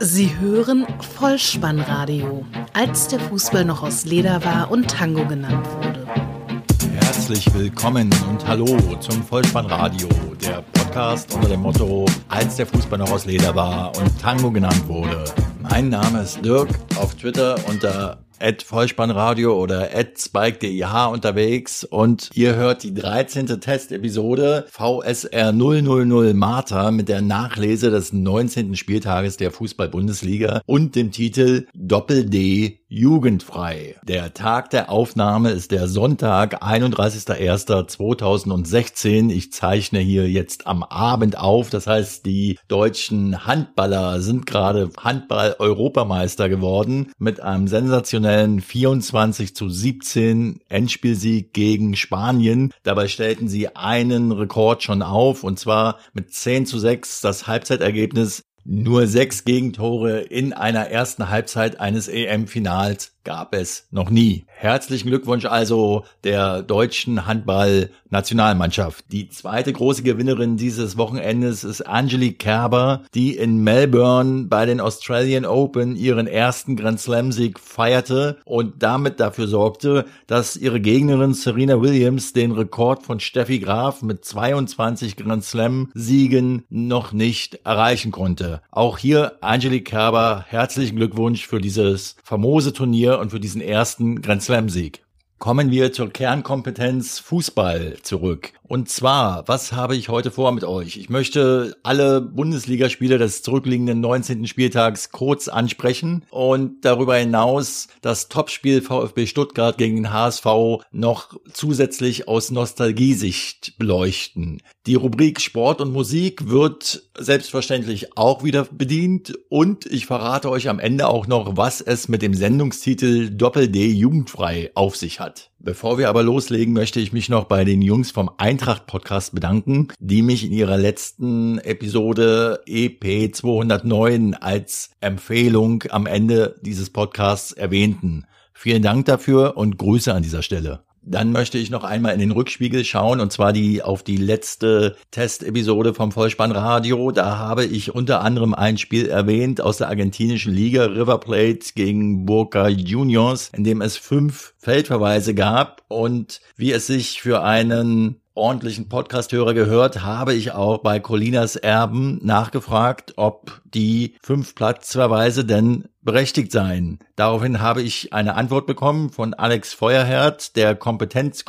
Sie hören Vollspannradio, als der Fußball noch aus Leder war und Tango genannt wurde. Herzlich willkommen und hallo zum Vollspannradio, der Podcast unter dem Motto, als der Fußball noch aus Leder war und Tango genannt wurde. Mein Name ist Dirk, auf Twitter unter @Vollspannradio oder @Spike.deh unterwegs und ihr hört die 13. Testepisode VSR 000 Martha mit der Nachlese des 19. Spieltages der Fußball-Bundesliga und dem Titel Doppel-D jugendfrei. Der Tag der Aufnahme ist der Sonntag, 31.01.2016. Ich zeichne hier jetzt am Abend auf. Das heißt, die deutschen Handballer sind gerade Handball-Europameister geworden mit einem sensationellen 24-17 Endspielsieg gegen Spanien. Dabei stellten sie einen Rekord schon auf und zwar mit 10:6 das Halbzeitergebnis. Nur 6 Gegentore in einer ersten Halbzeit eines EM-Finals gab es noch nie. Herzlichen Glückwunsch also der deutschen Handball-Nationalmannschaft. Die zweite große Gewinnerin dieses Wochenendes ist Angelique Kerber, die in Melbourne bei den Australian Open ihren ersten Grand Slam-Sieg feierte und damit dafür sorgte, dass ihre Gegnerin Serena Williams den Rekord von Steffi Graf mit 22 Grand Slam-Siegen noch nicht erreichen konnte. Auch hier Angelique Kerber, herzlichen Glückwunsch für dieses famose Turnier und für diesen ersten Grand Slam-Sieg. Kommen wir zur Kernkompetenz Fußball zurück. Und zwar, was habe ich heute vor mit euch? Ich möchte alle Bundesligaspiele des zurückliegenden 19. Spieltags kurz ansprechen und darüber hinaus das Topspiel VfB Stuttgart gegen den HSV noch zusätzlich aus Nostalgiesicht beleuchten. Die Rubrik Sport und Musik wird selbstverständlich auch wieder bedient und ich verrate euch am Ende auch noch, was es mit dem Sendungstitel Doppel-D jugendfrei auf sich hat. Bevor wir aber loslegen, möchte ich mich noch bei den Jungs vom Eintracht-Podcast bedanken, die mich in ihrer letzten Episode EP 209 als Empfehlung am Ende dieses Podcasts erwähnten. Vielen Dank dafür und Grüße an dieser Stelle. Dann möchte ich noch einmal in den Rückspiegel schauen und zwar auf die letzte Testepisode vom Vollspannradio. Da habe ich unter anderem ein Spiel erwähnt aus der argentinischen Liga, River Plate gegen Boca Juniors, in dem es 5 Feldverweise gab und wie es sich für einen ordentlichen Podcast-Hörer gehört, habe ich auch bei Colinas Erben nachgefragt, ob die 5 Platzverweise denn berechtigt seien. Daraufhin habe ich eine Antwort bekommen von Alex Feuerherd, der Kompetenz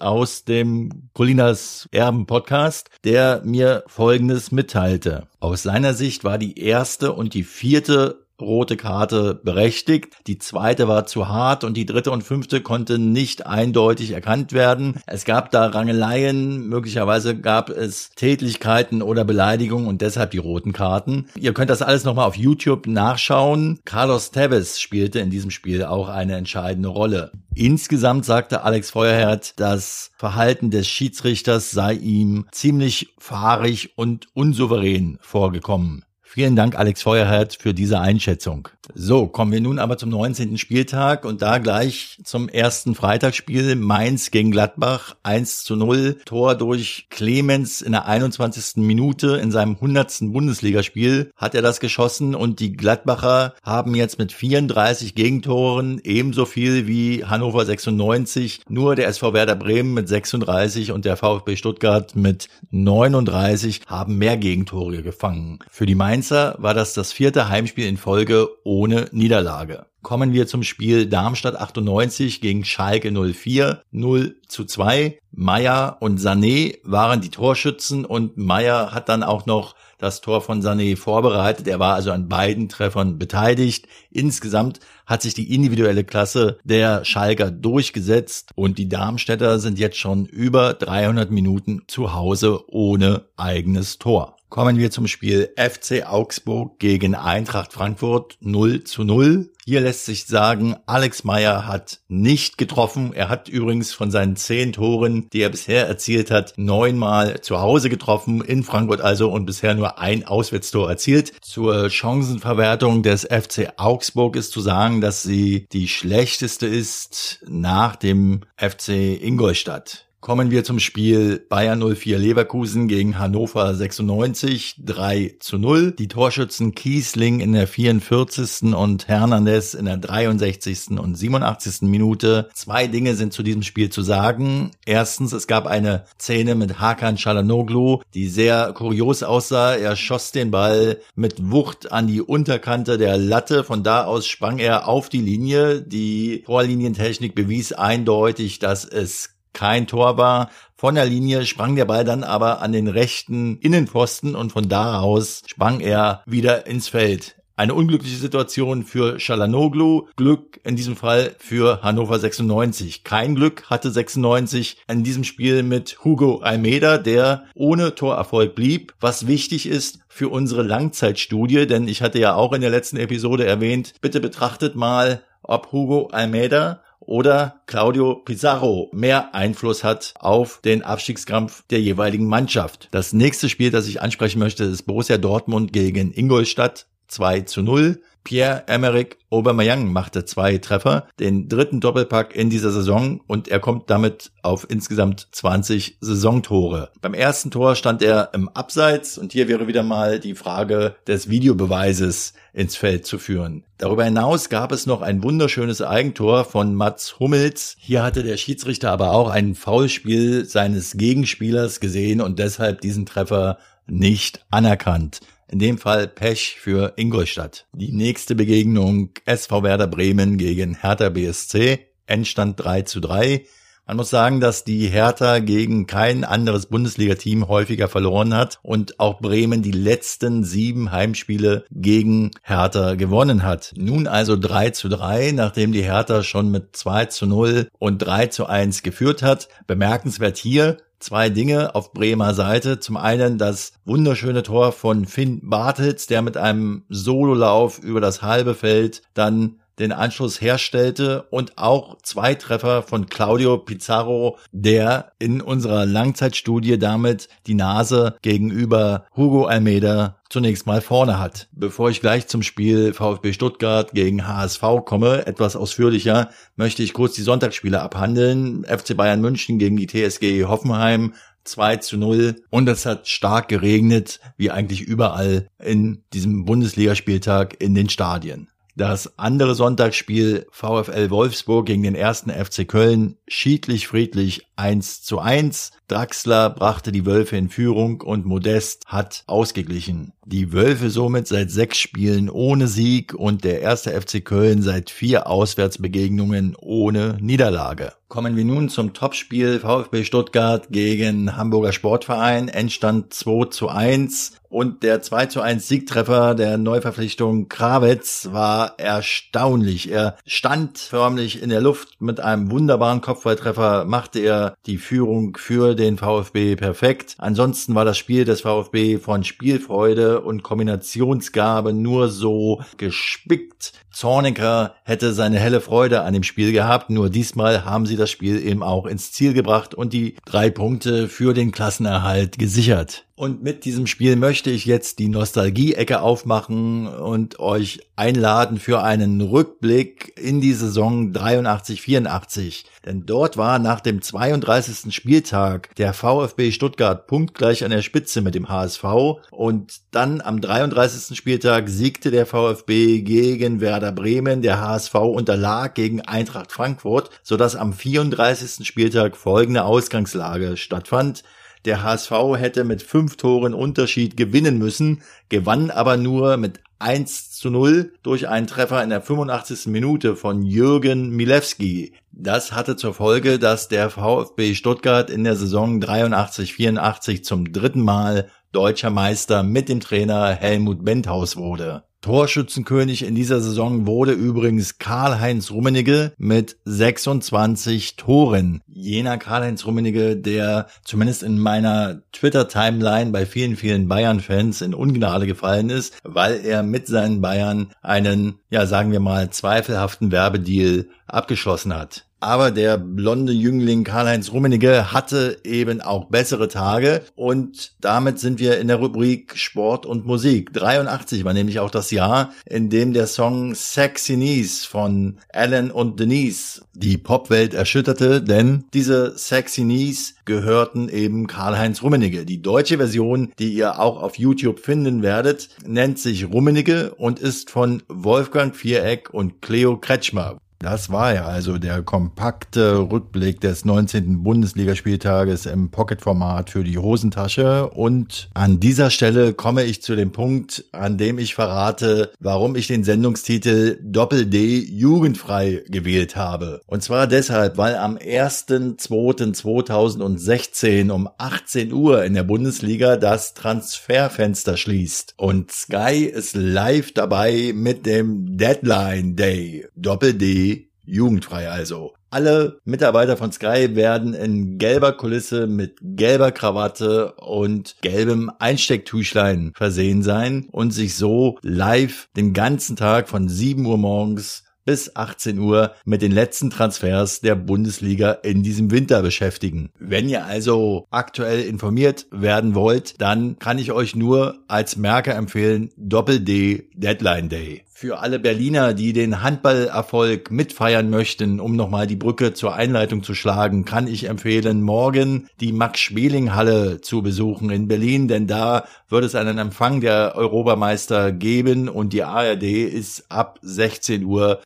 aus dem Colinas Erben Podcast, der mir Folgendes mitteilte. Aus seiner Sicht war die erste und die vierte rote Karte berechtigt, die zweite war zu hart und die dritte und fünfte konnte nicht eindeutig erkannt werden. Es gab da Rangeleien, möglicherweise gab es Tätlichkeiten oder Beleidigungen und deshalb die roten Karten. Ihr könnt das alles nochmal auf YouTube nachschauen. Carlos Tevez spielte in diesem Spiel auch eine entscheidende Rolle. Insgesamt sagte Alex Feuerherd, das Verhalten des Schiedsrichters sei ihm ziemlich fahrig und unsouverän vorgekommen. Vielen Dank, Alex Feuerherd, für diese Einschätzung. So, kommen wir nun aber zum 19. Spieltag und da gleich zum ersten Freitagsspiel. Mainz gegen Gladbach, 1:0. Tor durch Clemens in der 21. Minute in seinem 100. Bundesligaspiel hat er das geschossen und die Gladbacher haben jetzt mit 34 Gegentoren ebenso viel wie Hannover 96. Nur der SV Werder Bremen mit 36 und der VfB Stuttgart mit 39 haben mehr Gegentore gefangen. Für die war das 4. Heimspiel in Folge ohne Niederlage. Kommen wir zum Spiel Darmstadt 98 gegen Schalke 04, 0:2. Meier und Sané waren die Torschützen und Meier hat dann auch noch das Tor von Sané vorbereitet. Er war also an beiden Treffern beteiligt. Insgesamt hat sich die individuelle Klasse der Schalker durchgesetzt und die Darmstädter sind jetzt schon über 300 Minuten zu Hause ohne eigenes Tor. Kommen wir zum Spiel FC Augsburg gegen Eintracht Frankfurt, 0:0. Hier lässt sich sagen, Alex Meyer hat nicht getroffen. Er hat übrigens von seinen 10 Toren, die er bisher erzielt hat, 9-mal zu Hause getroffen, in Frankfurt also, und bisher nur ein Auswärtstor erzielt. Zur Chancenverwertung des FC Augsburg ist zu sagen, dass sie die schlechteste ist nach dem FC Ingolstadt. Kommen wir zum Spiel Bayern 04 Leverkusen gegen Hannover 96, 3:0. Die Torschützen Kiesling in der 44. und Hernandez in der 63. und 87. Minute. Zwei Dinge sind zu diesem Spiel zu sagen. Erstens, es gab eine Szene mit Hakan Çalhanoğlu, die sehr kurios aussah. Er schoss den Ball mit Wucht an die Unterkante der Latte. Von da aus sprang er auf die Linie. Die Torlinientechnik bewies eindeutig, dass es kein Tor war. Von der Linie sprang der Ball dann aber an den rechten Innenpfosten und von da aus sprang er wieder ins Feld. Eine unglückliche Situation für Çalhanoğlu, Glück in diesem Fall für Hannover 96. Kein Glück hatte 96 in diesem Spiel mit Hugo Almeida, der ohne Torerfolg blieb, was wichtig ist für unsere Langzeitstudie, denn ich hatte ja auch in der letzten Episode erwähnt, bitte betrachtet mal, ob Hugo Almeida oder Claudio Pizarro mehr Einfluss hat auf den Abstiegskampf der jeweiligen Mannschaft. Das nächste Spiel, das ich ansprechen möchte, ist Borussia Dortmund gegen Ingolstadt, 2:0. Pierre-Emerick Aubameyang machte 2 Treffer, den dritten Doppelpack in dieser Saison, und er kommt damit auf insgesamt 20 Saisontore. Beim ersten Tor stand er im Abseits und hier wäre wieder mal die Frage des Videobeweises ins Feld zu führen. Darüber hinaus gab es noch ein wunderschönes Eigentor von Mats Hummels. Hier hatte der Schiedsrichter aber auch ein Foulspiel seines Gegenspielers gesehen und deshalb diesen Treffer nicht anerkannt. In dem Fall Pech für Ingolstadt. Die nächste Begegnung SV Werder Bremen gegen Hertha BSC. Endstand 3:3. Man muss sagen, dass die Hertha gegen kein anderes Bundesliga-Team häufiger verloren hat und auch Bremen die letzten 7 Heimspiele gegen Hertha gewonnen hat. Nun also 3:3, nachdem die Hertha schon mit 2:0 und 3:1 geführt hat. Bemerkenswert hier zwei Dinge auf Bremer Seite. Zum einen das wunderschöne Tor von Finn Bartels, der mit einem Sololauf über das halbe Feld dann den Anschluss herstellte, und auch 2 Treffer von Claudio Pizarro, der in unserer Langzeitstudie damit die Nase gegenüber Hugo Almeida zunächst mal vorne hat. Bevor ich gleich zum Spiel VfB Stuttgart gegen HSV komme, etwas ausführlicher, möchte ich kurz die Sonntagsspiele abhandeln. FC Bayern München gegen die TSG Hoffenheim, 2:0, und es hat stark geregnet, wie eigentlich überall in diesem Bundesligaspieltag in den Stadien. Das andere Sonntagsspiel VfL Wolfsburg gegen den 1. FC Köln, schiedlich-friedlich 1:1. Draxler brachte die Wölfe in Führung und Modest hat ausgeglichen. Die Wölfe somit seit 6 Spielen ohne Sieg und der 1. FC Köln seit 4 Auswärtsbegegnungen ohne Niederlage. Kommen wir nun zum Topspiel VfB Stuttgart gegen Hamburger Sportverein. Endstand 2:1 und der 2:1 Siegtreffer der Neuverpflichtung Krawetz war erstaunlich. Er stand förmlich in der Luft. Mit einem wunderbaren Kopfballtreffer machte er die Führung für den VfB perfekt. Ansonsten war das Spiel des VfB von Spielfreude und Kombinationsgabe nur so gespickt. Zorniger hätte seine helle Freude an dem Spiel gehabt, nur diesmal haben sie das Spiel eben auch ins Ziel gebracht und die 3 Punkte für den Klassenerhalt gesichert. Und mit diesem Spiel möchte ich jetzt die Nostalgie-Ecke aufmachen und euch einladen für einen Rückblick in die Saison 83-84. Denn dort war nach dem 32. Spieltag der VfB Stuttgart punktgleich an der Spitze mit dem HSV. Und dann am 33. Spieltag siegte der VfB gegen Werder Bremen. Der HSV unterlag gegen Eintracht Frankfurt, sodass am 34. Spieltag folgende Ausgangslage stattfand. Der HSV hätte mit 5 Toren Unterschied gewinnen müssen, gewann aber nur mit 1:0 durch einen Treffer in der 85. Minute von Jürgen Milewski. Das hatte zur Folge, dass der VfB Stuttgart in der Saison 83-84 zum 3. Mal deutscher Meister mit dem Trainer Helmut Benthaus wurde. Torschützenkönig in dieser Saison wurde übrigens Karl-Heinz Rummenigge mit 26 Toren. Jener Karl-Heinz Rummenigge, der zumindest in meiner Twitter-Timeline bei vielen, vielen Bayern-Fans in Ungnade gefallen ist, weil er mit seinen Bayern einen, ja sagen wir mal, zweifelhaften Werbedeal abgeschlossen hat. Aber der blonde Jüngling Karl-Heinz Rummenigge hatte eben auch bessere Tage. Und damit sind wir in der Rubrik Sport und Musik. 83 war nämlich auch das Jahr, in dem der Song Sexy Niece von Alan und Denise die Popwelt erschütterte. Denn diese Sexy Niece gehörten eben Karl-Heinz Rummenigge. Die deutsche Version, die ihr auch auf YouTube finden werdet, nennt sich Rummenigge und ist von Wolfgang Viereck und Cleo Kretschmer. Das war ja also der kompakte Rückblick des 19. Bundesligaspieltages im Pocket-Format für die Hosentasche. Und an dieser Stelle komme ich zu dem Punkt, an dem ich verrate, warum ich den Sendungstitel Doppel-D jugendfrei gewählt habe. Und zwar deshalb, weil am 1.2.2016 um 18 Uhr in der Bundesliga das Transferfenster schließt. Und Sky ist live dabei mit dem Deadline Day. Doppel-D jugendfrei also. Alle Mitarbeiter von Sky werden in gelber Kulisse mit gelber Krawatte und gelbem Einstecktüchlein versehen sein und sich so live den ganzen Tag von 7 Uhr morgens bis 18 Uhr mit den letzten Transfers der Bundesliga in diesem Winter beschäftigen. Wenn ihr also aktuell informiert werden wollt, dann kann ich euch nur als Merker empfehlen, Doppel-D Deadline Day. Für alle Berliner, die den Handballerfolg mitfeiern möchten, um nochmal die Brücke zur Einleitung zu schlagen, kann ich empfehlen, morgen die Max-Schmeling-Halle zu besuchen in Berlin, denn da wird es einen Empfang der Europameister geben und die ARD ist ab 16:10 Uhr,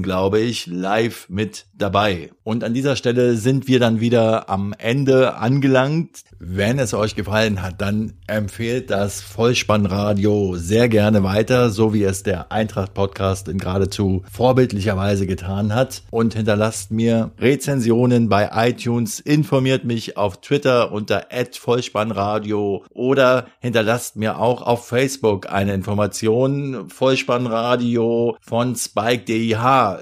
glaube ich, live mit dabei. Und an dieser Stelle sind wir dann wieder am Ende angelangt. Wenn es euch gefallen hat, dann empfehlt das Vollspannradio sehr gerne weiter, so wie es der Eintracht-Podcast in geradezu vorbildlicher Weise getan hat, und hinterlasst mir Rezensionen bei iTunes, informiert mich auf Twitter unter @vollspannradio oder hinterlasst mir auch auf Facebook eine Information. Vollspannradio von Spike.deh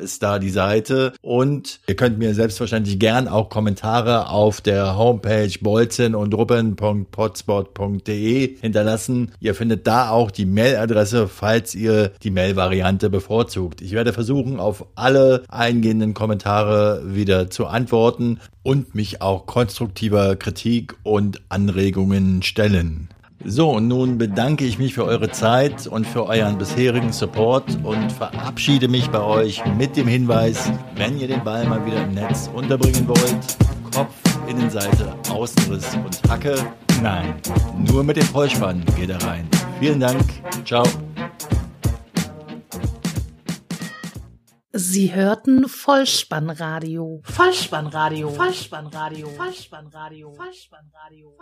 ist da die Seite, und ihr könnt mir selbstverständlich gern auch Kommentare auf der Homepage bolzenundruppen.potspot.de hinterlassen. Ihr findet da auch die Mailadresse, falls ihr die Mail-Variante bevorzugt. Ich werde versuchen, auf alle eingehenden Kommentare wieder zu antworten und mich auch konstruktiver Kritik und Anregungen stellen. So, und nun bedanke ich mich für eure Zeit und für euren bisherigen Support und verabschiede mich bei euch mit dem Hinweis, wenn ihr den Ball mal wieder im Netz unterbringen wollt, Kopf, Innenseite, Außenriss und Hacke, nein, nur mit dem Vollspann geht er rein. Vielen Dank, ciao. Sie hörten Vollspannradio. Vollspannradio. Vollspannradio. Vollspannradio. Vollspannradio. Vollspannradio.